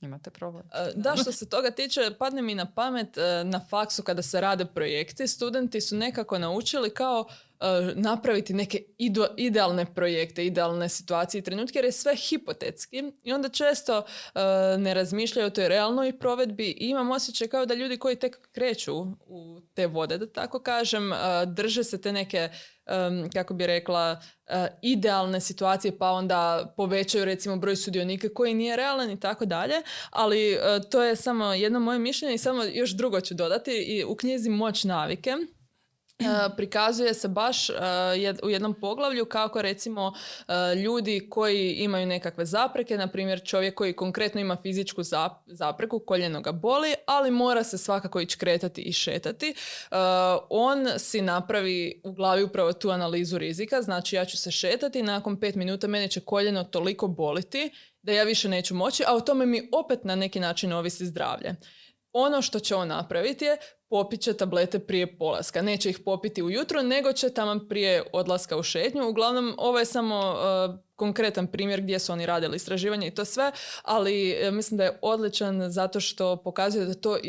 Imate problem. Da, što se toga tiče, padne mi na pamet na faksu kada se rade projekti. Studenti su nekako naučili kao napraviti neke idealne projekte, idealne situacije i trenutke, jer je sve hipotetski i onda često ne razmišljaju o toj realnoj provedbi i imam osjećaj kao da ljudi koji tek kreću u te vode, da tako kažem, drže se te neke, kako bi rekla, idealne situacije, pa onda povećaju recimo broj sudionika koji nije realan i tako dalje, ali to je samo jedno moje mišljenje i samo još drugo ću dodati. I u knjizi Moć navike prikazuje se baš u jednom poglavlju kako recimo ljudi koji imaju nekakve zapreke, na primjer čovjek koji konkretno ima fizičku zapreku, koljeno ga boli, ali mora se svakako ići kretati i šetati, on si napravi u glavi upravo tu analizu rizika, znači ja ću se šetati, nakon 5 minuta mene će koljeno toliko boliti da ja više neću moći, a o tome mi opet na neki način ovisi zdravlje. Ono što će on napraviti je popit će tablete prije polaska. Neće ih popiti ujutro, nego će taman prije odlaska u šetnju. Uglavnom, ovo je samo konkretan primjer gdje su oni radili istraživanje i to sve, ali mislim da je odličan zato što pokazuje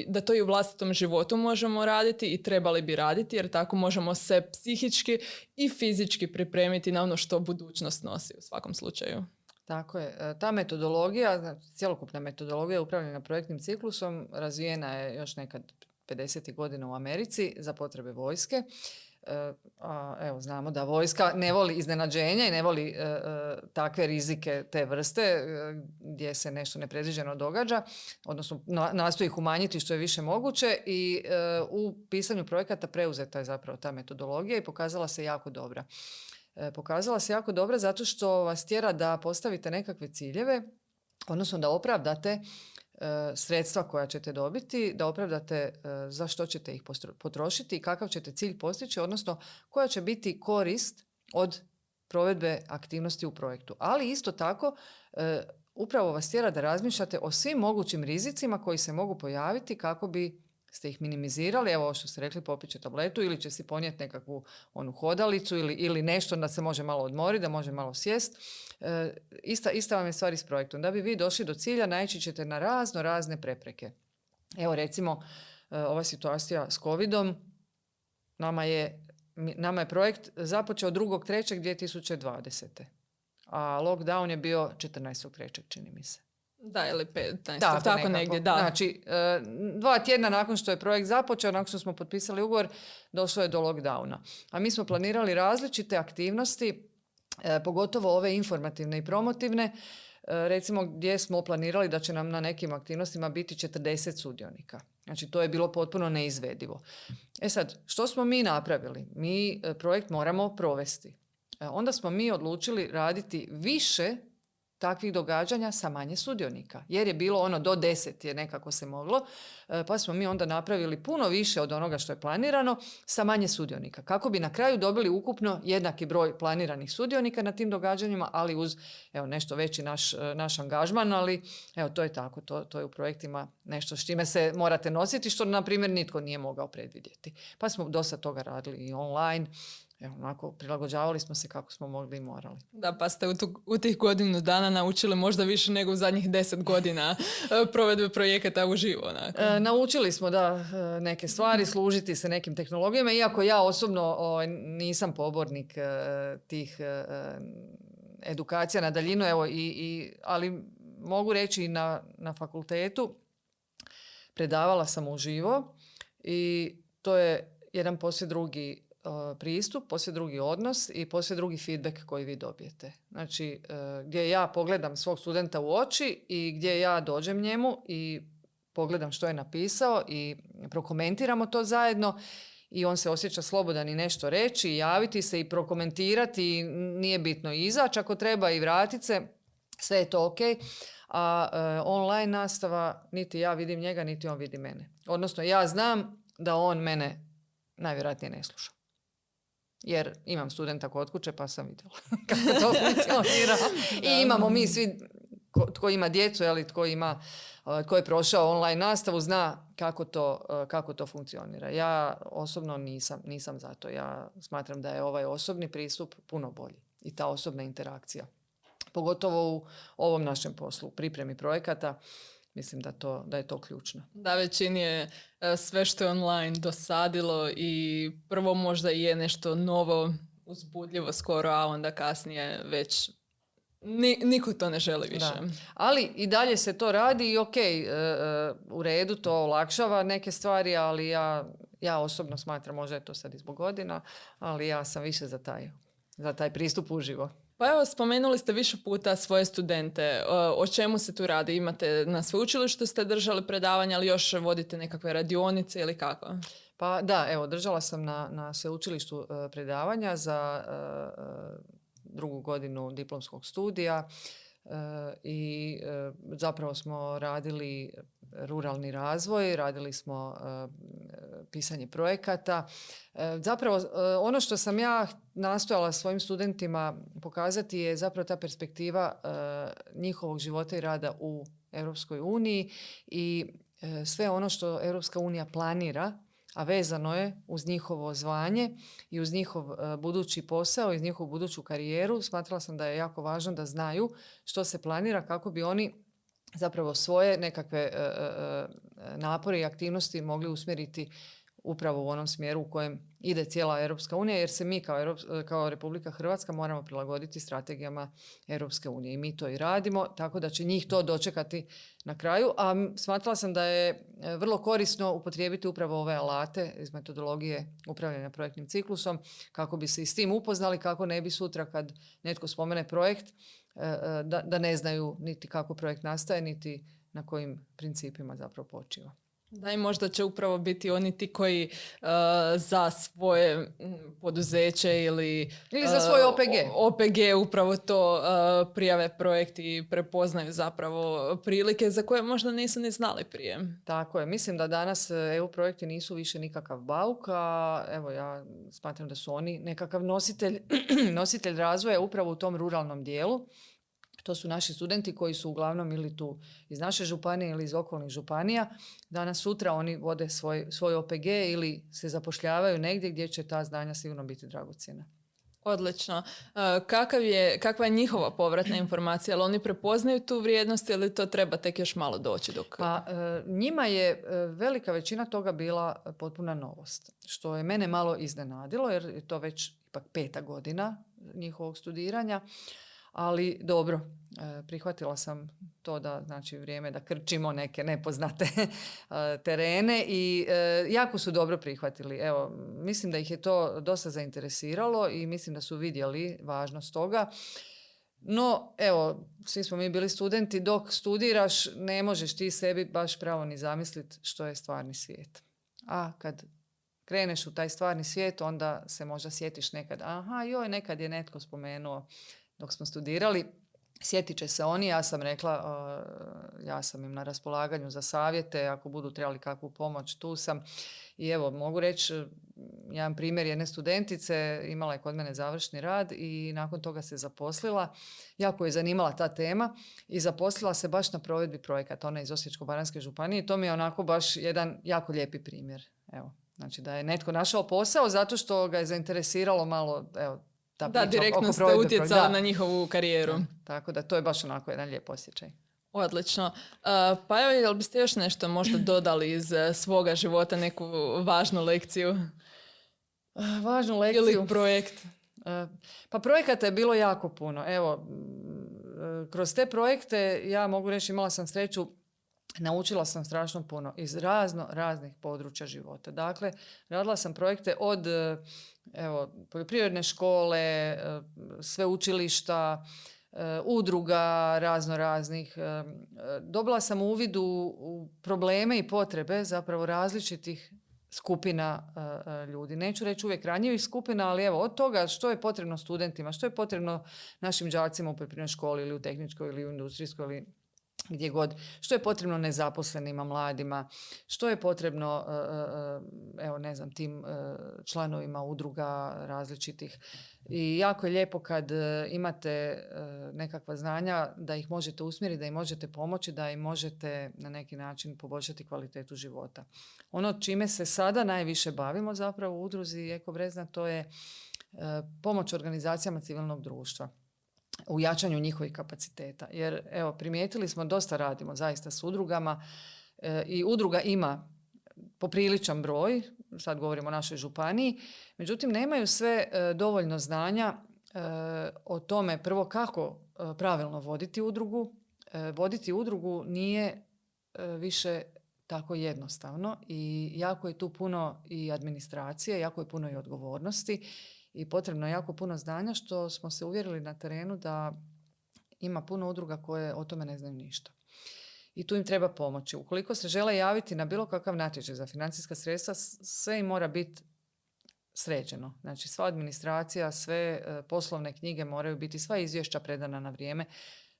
da to i u vlastitom životu možemo raditi i trebali bi raditi, jer tako možemo se psihički i fizički pripremiti na ono što budućnost nosi u svakom slučaju. Tako je. Ta metodologija, znači cjelokupna metodologija upravljanja projektnim ciklusom razvijena je još nekad 50. godina u Americi za potrebe vojske. Evo, znamo da vojska ne voli iznenađenja i ne voli takve rizike te vrste gdje se nešto nepredviđeno događa, odnosno nastoji ih umanjiti što je više moguće i u pisanju projekata preuzeta je zapravo ta metodologija i pokazala se jako dobra. Pokazala se jako dobra zato što vas tjera da postavite nekakve ciljeve, odnosno da opravdate sredstva koja ćete dobiti, da opravdate za što ćete ih potrošiti i kakav ćete cilj postići, odnosno koja će biti korist od provedbe aktivnosti u projektu. Ali isto tako upravo vas tjera da razmišljate o svim mogućim rizicima koji se mogu pojaviti kako bi ste ih minimizirali, evo što ste rekli, popit će tabletu ili će si ponijeti nekakvu onu hodalicu ili nešto da se može malo odmoriti, da može malo sjest. Ista vam je stvar i s projektom. Da bi vi došli do cilja, naići ćete na razne prepreke. Evo recimo, ova situacija s COVID-om, nama je projekt započeo 2.3.2020. A lockdown je bio 14.3. čini mi se. Da, ili 15, tako negdje, da. Znači, 2 tjedna nakon što je projekt započeo, nakon što smo potpisali ugovor, došlo je do lockdowna. A mi smo planirali različite aktivnosti, pogotovo ove informativne i promotivne, recimo gdje smo planirali da će nam na nekim aktivnostima biti 40 sudionika. Znači, to je bilo potpuno neizvedivo. E sad, što smo mi napravili? Mi projekt moramo provesti. Onda smo mi odlučili raditi više takvih događanja sa manje sudionika. Jer je bilo ono do 10 je nekako se moglo, pa smo mi onda napravili puno više od onoga što je planirano sa manje sudionika. Kako bi na kraju dobili ukupno jednaki broj planiranih sudionika na tim događanjima, ali uz evo, nešto veći naš angažman, ali evo, to je tako, to je u projektima nešto s čime se morate nositi, što na primjer nitko nije mogao predvidjeti. Pa smo dosta toga radili i online. Evo, onako, prilagođavali smo se kako smo mogli i morali. Da, pa ste u tih godinu dana naučili možda više nego u zadnjih 10 godina provedbe projekata uživo. Naučili smo, da, neke stvari, služiti se nekim tehnologijama, iako ja osobno nisam pobornik tih edukacija na daljinu, evo, ali mogu reći na fakultetu predavala sam uživo i to je jedan poslije drugi pristup, poslije drugi odnos i poslije drugi feedback koji vi dobijete. Znači, gdje ja pogledam svog studenta u oči i gdje ja dođem njemu i pogledam što je napisao i prokomentiramo to zajedno i on se osjeća slobodan i nešto reći, javiti se i prokomentirati i nije bitno izaći ako treba i vratiti se. Sve je to ok. A online nastava, niti ja vidim njega, niti on vidi mene. Odnosno, ja znam da on mene najvjerojatnije ne sluša. Jer imam studenta kod kuće pa sam vidjela kako to funkcionira. I imamo mi svi, tko ima djecu, ali tko je prošao online nastavu, zna kako to funkcionira. Ja osobno nisam za to. Ja smatram da je ovaj osobni pristup puno bolji i ta osobna interakcija. Pogotovo u ovom našem poslu, pripremi projekata. Mislim da je to ključno. Da, većini je sve što je online dosadilo i prvo možda je nešto novo, uzbudljivo skoro, a onda kasnije već niko to ne želi više. Da. Ali i dalje se to radi i u redu, to olakšava neke stvari, ali ja osobno smatram, možda je to sad i zbog godina, ali ja sam više za taj pristup uživo. Pa evo, spomenuli ste više puta svoje studente. O čemu se tu radi? Imate na sveučilištu ste držali predavanja, ali još vodite nekakve radionice ili kako? Pa da, evo, držala sam na sveučilištu predavanja za drugu godinu diplomskog studija i zapravo smo radili ruralni razvoj, radili smo pisanje projekata. Zapravo ono što sam ja nastojala svojim studentima pokazati je zapravo ta perspektiva njihovog života i rada u Europskoj uniji i sve ono što Europska unija planira, a vezano je uz njihovo zvanje i uz njihov budući posao i njihovu buduću karijeru. Smatrala sam da je jako važno da znaju što se planira kako bi oni zapravo svoje nekakve napore i aktivnosti mogli usmjeriti upravo u onom smjeru u kojem ide cijela Europska unija, jer se mi kao Republika Hrvatska moramo prilagoditi strategijama Europske unije. I mi to i radimo, tako da će njih to dočekati na kraju. A smatrala sam da je vrlo korisno upotrijebiti upravo ove alate iz metodologije upravljanja projektnim ciklusom, kako bi se i s tim upoznali, kako ne bi sutra kad netko spomene projekt, da ne znaju niti kako projekt nastaje, niti na kojim principima zapravo počiva. Da, i možda će upravo biti oni ti koji za svoje poduzeće ili za svoj OPG upravo to prijave projekti i prepoznaju zapravo prilike za koje možda nisu ni znali prije. Tako je. Mislim da danas EU projekti nisu više nikakav bauk, a evo ja smatram da su oni nekakav nositelj razvoja upravo u tom ruralnom dijelu. To su naši studenti koji su uglavnom ili tu iz naše županije ili iz okolnih županija. Danas sutra oni vode svoj OPG ili se zapošljavaju negdje gdje će ta znanja sigurno biti dragocjena. Odlično. Kakva je njihova povratna informacija? Ali oni prepoznaju tu vrijednost ili to treba tek još malo doći? Njima je velika većina toga bila potpuna novost, što je mene malo iznenadilo jer je to već ipak 5. godina njihovog studiranja. Ali dobro, prihvatila sam to da znači vrijeme da krčimo neke nepoznate terene i jako su dobro prihvatili. Evo, mislim da ih je to dosta zainteresiralo i mislim da su vidjeli važnost toga. No, evo, svi smo mi bili studenti, dok studiraš ne možeš ti sebi baš pravo ni zamisliti što je stvarni svijet. A kad kreneš u taj stvarni svijet, onda se možda sjetiš nekad, nekad je netko spomenuo dok smo studirali, sjetit će se oni, ja sam rekla, ja sam im na raspolaganju za savjete, ako budu trebali kakvu pomoć, tu sam. I evo, mogu reći, jedan primjer jedne studentice, imala je kod mene završni rad i nakon toga se zaposlila, jako je zanimala ta tema i zaposlila se baš na provedbi projekata, ona je iz Osječko-baranjske županije i to mi je onako baš jedan jako lijepi primjer. Evo, znači da je netko našao posao zato što ga je zainteresiralo malo, evo, da, direktno ste utjecali na njihovu karijeru. Da, tako da to je baš onako jedan lijep osjećaj. Odlično. Pa evo, jel biste još nešto možda dodali iz svoga života, neku važnu lekciju? Važnu lekciju? Ili projekt? Pa projekata je bilo jako puno. Evo, kroz te projekte, ja mogu reći, imala sam sreću, naučila sam strašno puno iz raznih područja života. Dakle, radila sam projekte od poljoprivredne škole, sveučilišta, udruga raznoraznih. Dobila sam uvid u probleme i potrebe zapravo različitih skupina ljudi. Neću reći uvijek ranjivih skupina, ali evo, od toga što je potrebno studentima, što je potrebno našim đacima u poljoprivrednoj školi ili u tehničkoj ili u industrijskoj ili gdje god, što je potrebno nezaposlenima, mladima, što je potrebno tim članovima udruga različitih. I jako je lijepo kad imate nekakva znanja da ih možete usmjeriti, da im možete pomoći, da im možete na neki način poboljšati kvalitetu života. Ono čime se sada najviše bavimo zapravo u udruzi Eko Brezna, to je pomoć organizacijama civilnog društva. u jačanju njihovih kapaciteta. Jer evo, primijetili smo, dosta radimo zaista s udrugama i udruga ima popriličan broj, sad govorimo o našoj županiji, međutim nemaju sve dovoljno znanja o tome prvo kako pravilno voditi udrugu. Voditi udrugu nije više tako jednostavno i jako je tu puno i administracije, jako je puno i odgovornosti i potrebno je jako puno znanja, što smo se uvjerili na terenu da ima puno udruga koje o tome ne znaju ništa. I tu im treba pomoći. Ukoliko se žele javiti na bilo kakav natječaj za financijska sredstva, sve im mora biti sređeno. Znači sva administracija, sve poslovne knjige moraju biti, sva izvješća predana na vrijeme.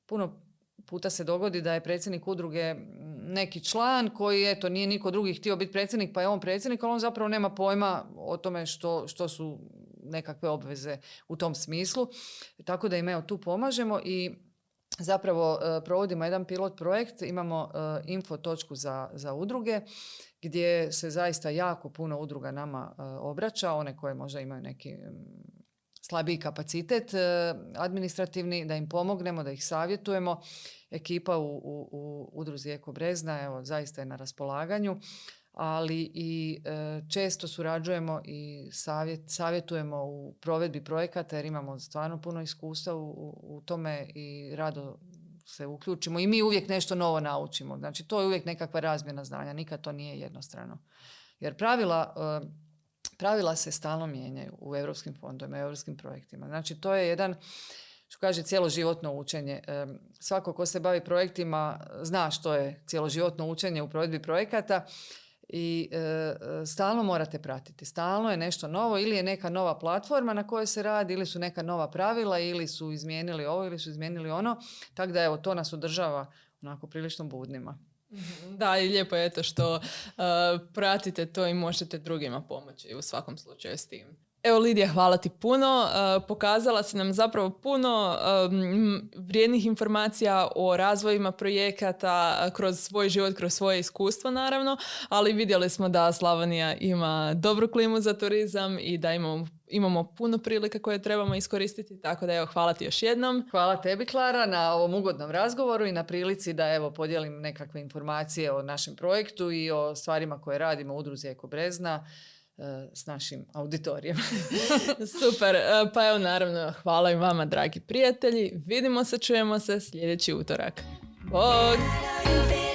Puno puta se dogodi da je predsjednik udruge neki član koji, eto, nije niko drugi htio biti predsjednik, pa je on predsjednik, ali on zapravo nema pojma o tome što su nekakve obveze u tom smislu. Tako da im, evo, tu pomažemo i zapravo provodimo jedan pilot projekt, imamo info točku za udruge gdje se zaista jako puno udruga nama obraća, one koje možda imaju neki slabiji kapacitet administrativni, da im pomognemo, da ih savjetujemo. Ekipa u udruzi Eko Brezna, evo, zaista je na raspolaganju, ali i često surađujemo i savjetujemo u provedbi projekata jer imamo stvarno puno iskustva u tome i rado se uključimo i mi uvijek nešto novo naučimo. Znači to je uvijek nekakva razmjena znanja, nikad to nije jednostrano. Jer pravila se stalno mijenjaju u europskim fondovima, u europskim projektima. Znači to je jedan, što kaže, cjeloživotno učenje. Svako ko se bavi projektima zna što je cjeloživotno učenje u provedbi projekata i stalno morate pratiti. Stalno je nešto novo, ili je neka nova platforma na kojoj se radi, ili su neka nova pravila, ili su izmijenili ovo, ili su izmijenili ono. Tako da, evo, to nas održava onako prilično budnima. Da, i lijepo je to što pratite to i možete drugima pomoći u svakom slučaju s tim. Evo, Lidija, hvala ti puno. Pokazala si nam zapravo puno vrijednih informacija o razvojima projekata kroz svoj život, kroz svoje iskustvo naravno, ali vidjeli smo da Slavonija ima dobru klimu za turizam i da imamo puno prilika koje trebamo iskoristiti, tako da, evo, hvala ti još jednom. Hvala tebi, Klara, na ovom ugodnom razgovoru i na prilici da, evo, podijelim nekakve informacije o našem projektu i o stvarima koje radimo u udruzi Eko Brezna s našim auditorijem. Super, pa evo, naravno, hvala i vama, dragi prijatelji. Vidimo se, čujemo se sljedeći utorak. Bog!